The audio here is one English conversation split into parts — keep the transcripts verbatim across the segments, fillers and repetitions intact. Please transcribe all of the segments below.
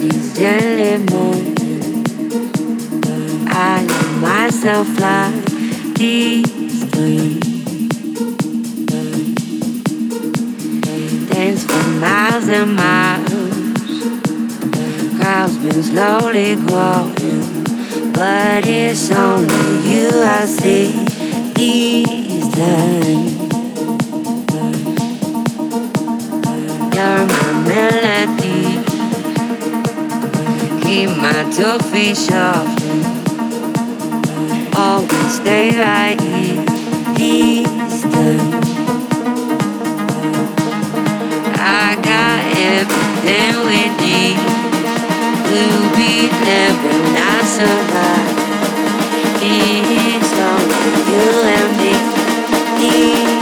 these early mornings. I let myself fly deeply. Dance for miles and miles. Crowd's been slowly growing, but it's only you I see these days. You're my melody. Keep my two feet shuffling. Always stay right here these days. I got everything we need. We'll be there when I survive. It's only you and me. These days.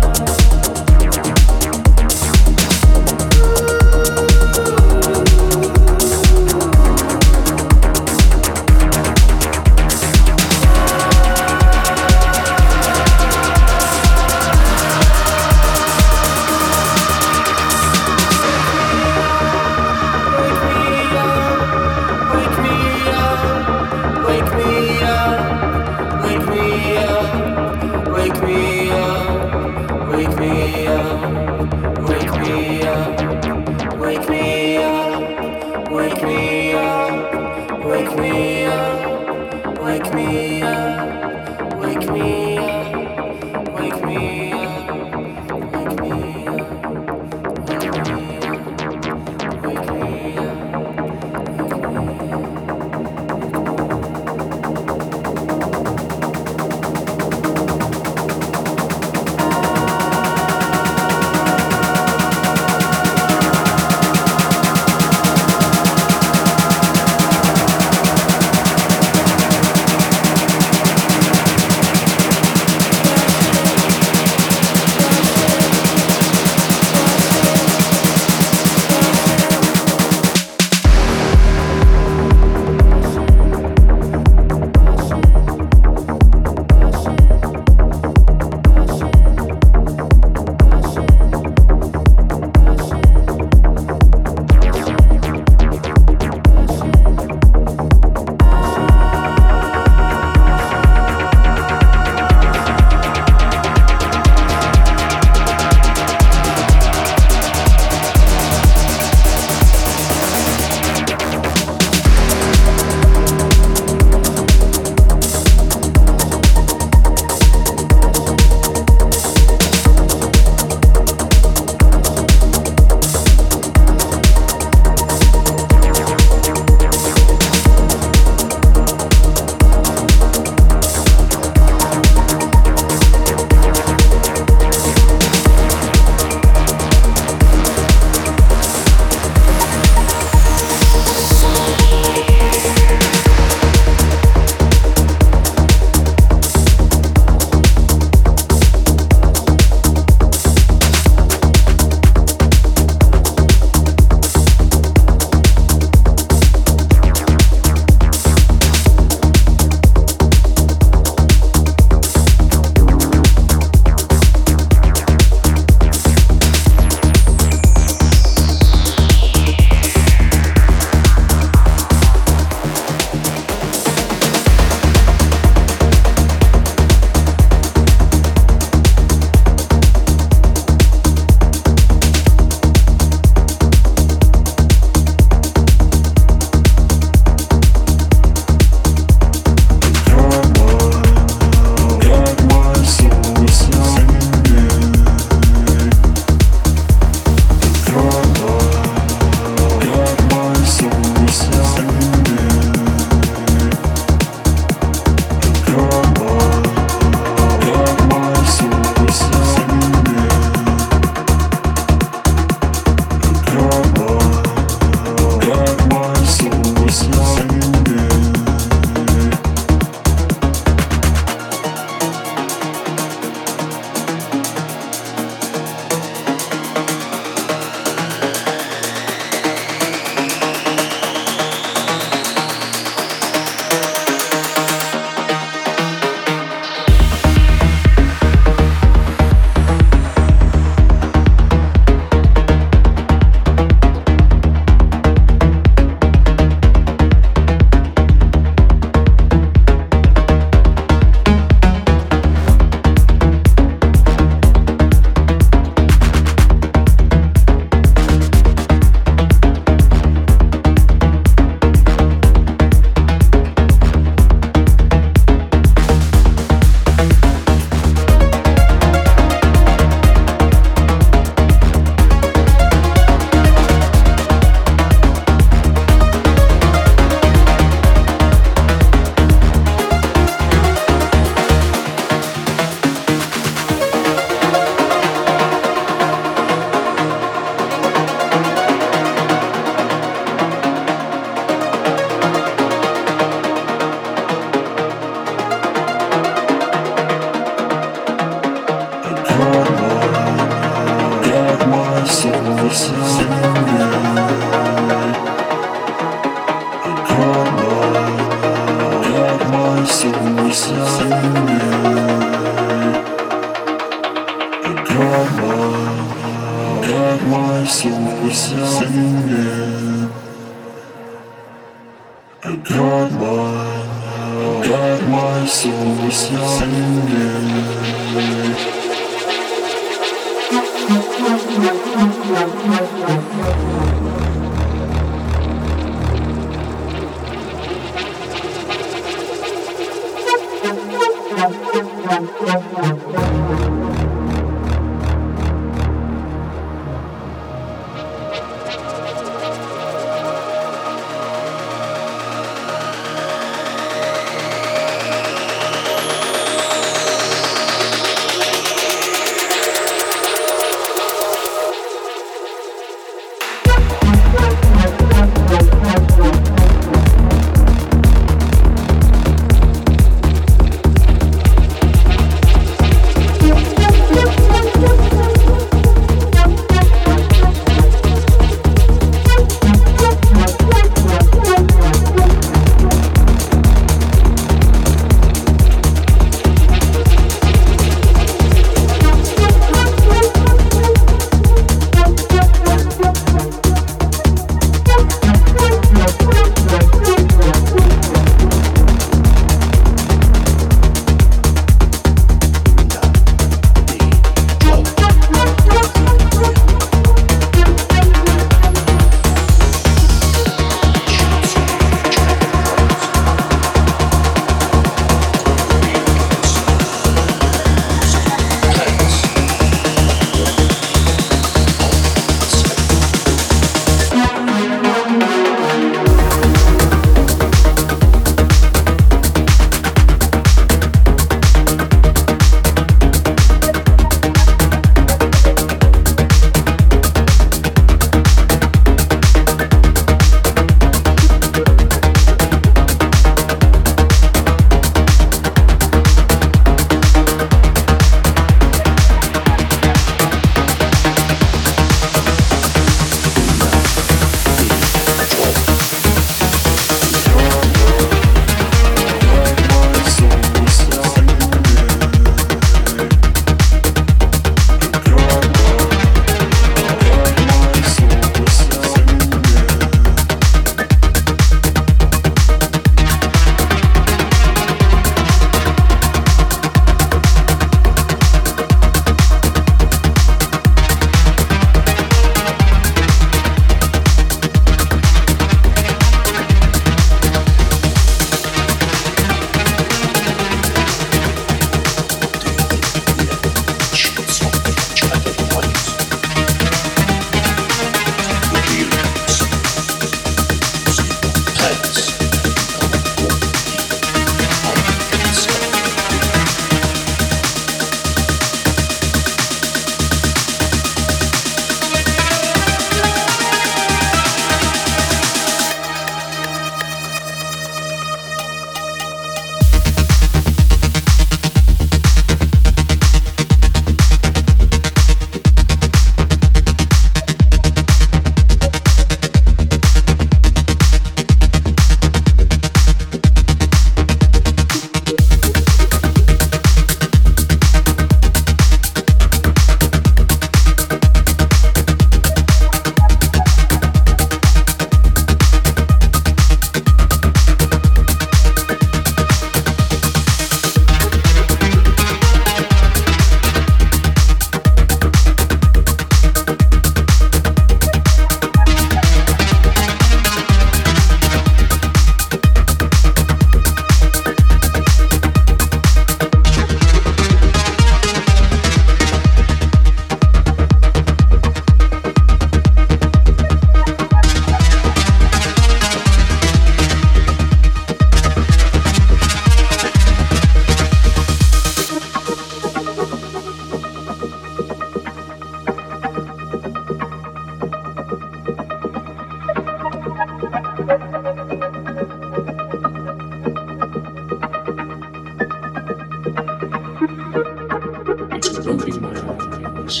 works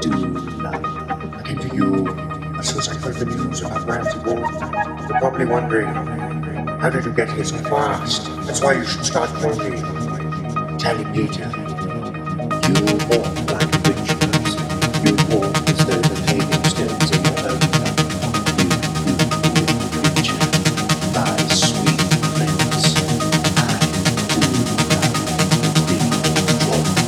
do none. I came to you as soon as I heard the news about Ranty Wolf. You're probably wondering, how did you get here so fast? That's why you should start calling me Tally Peter. You walk like witches. You walk as though the pagan stones in your own life. You, you, you, you, creature, my sweet friends. I do not be controlled.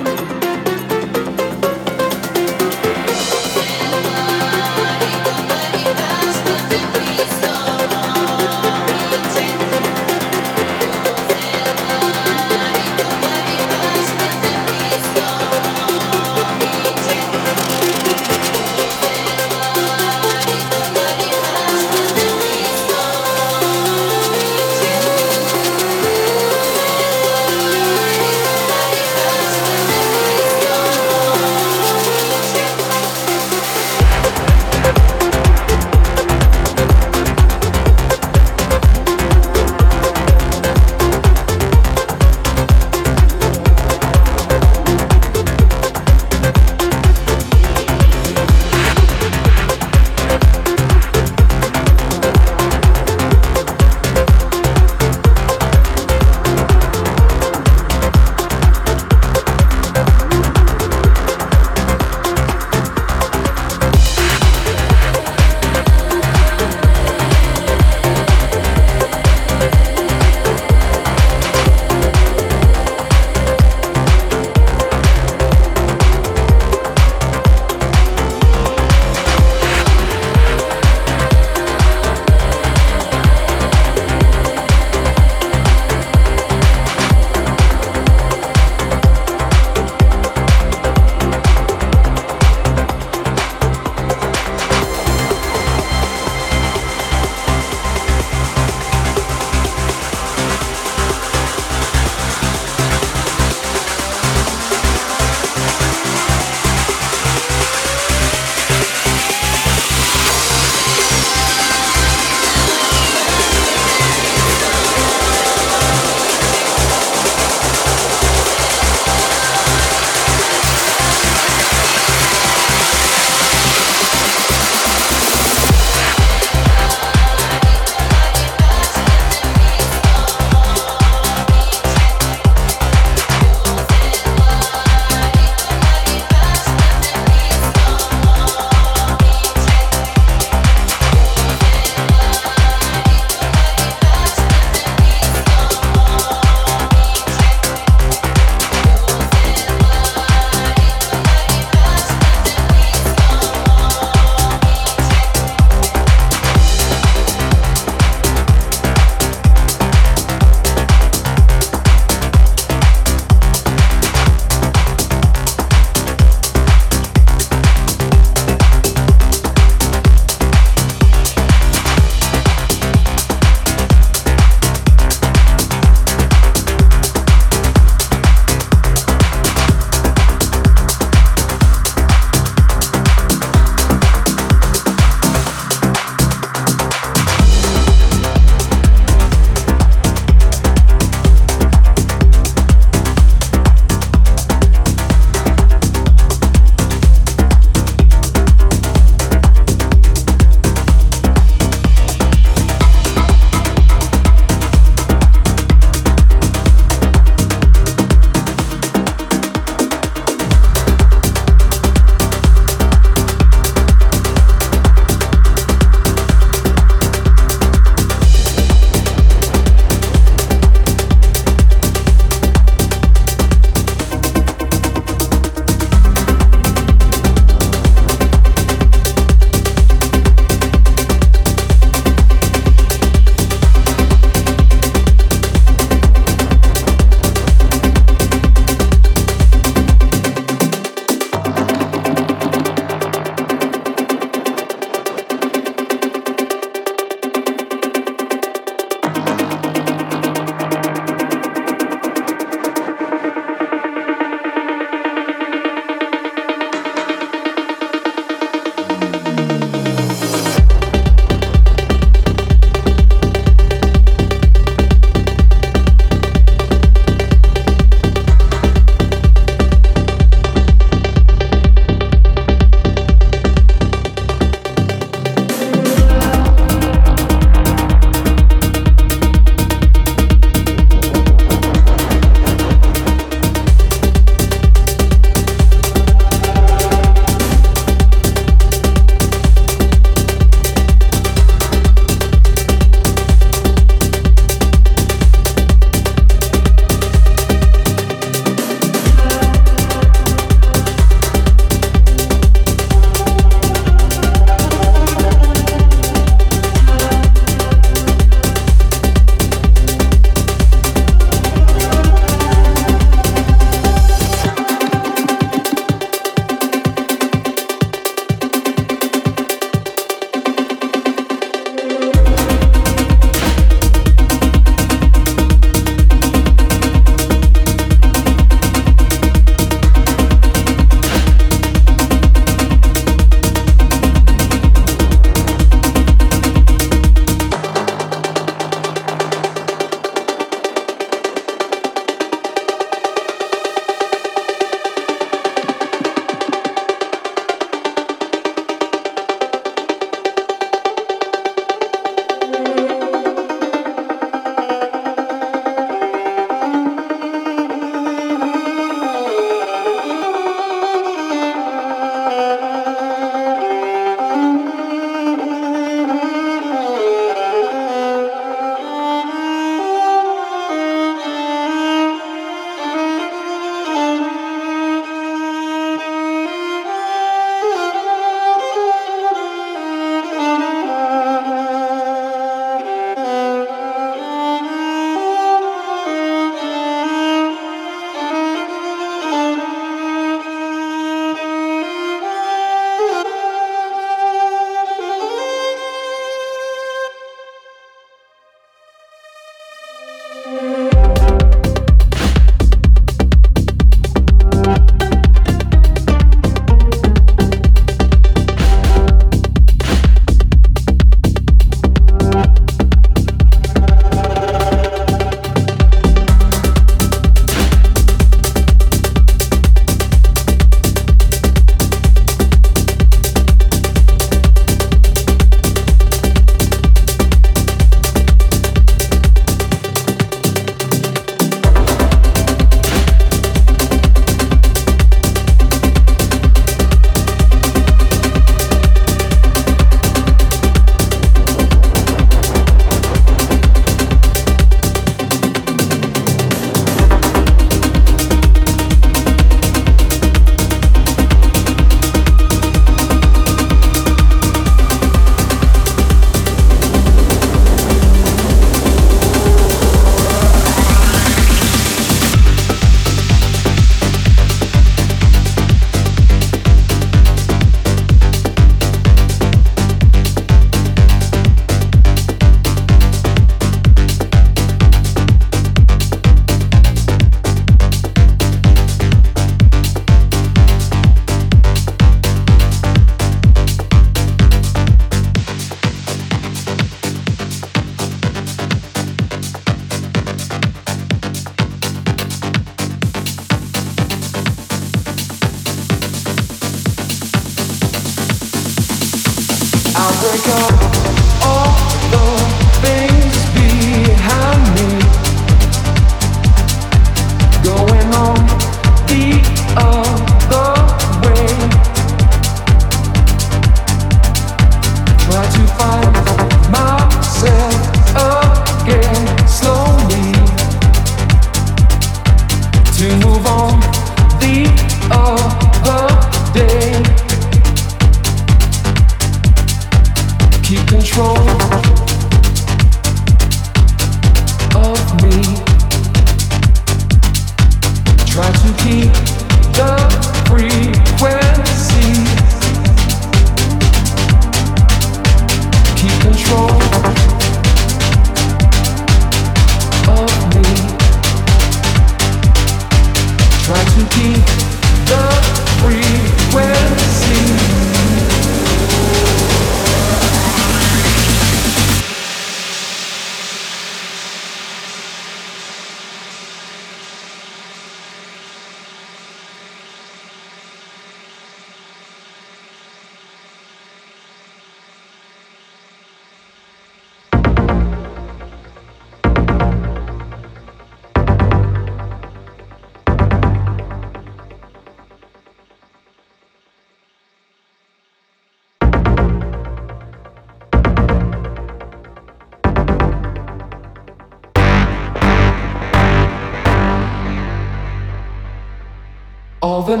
All the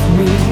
me.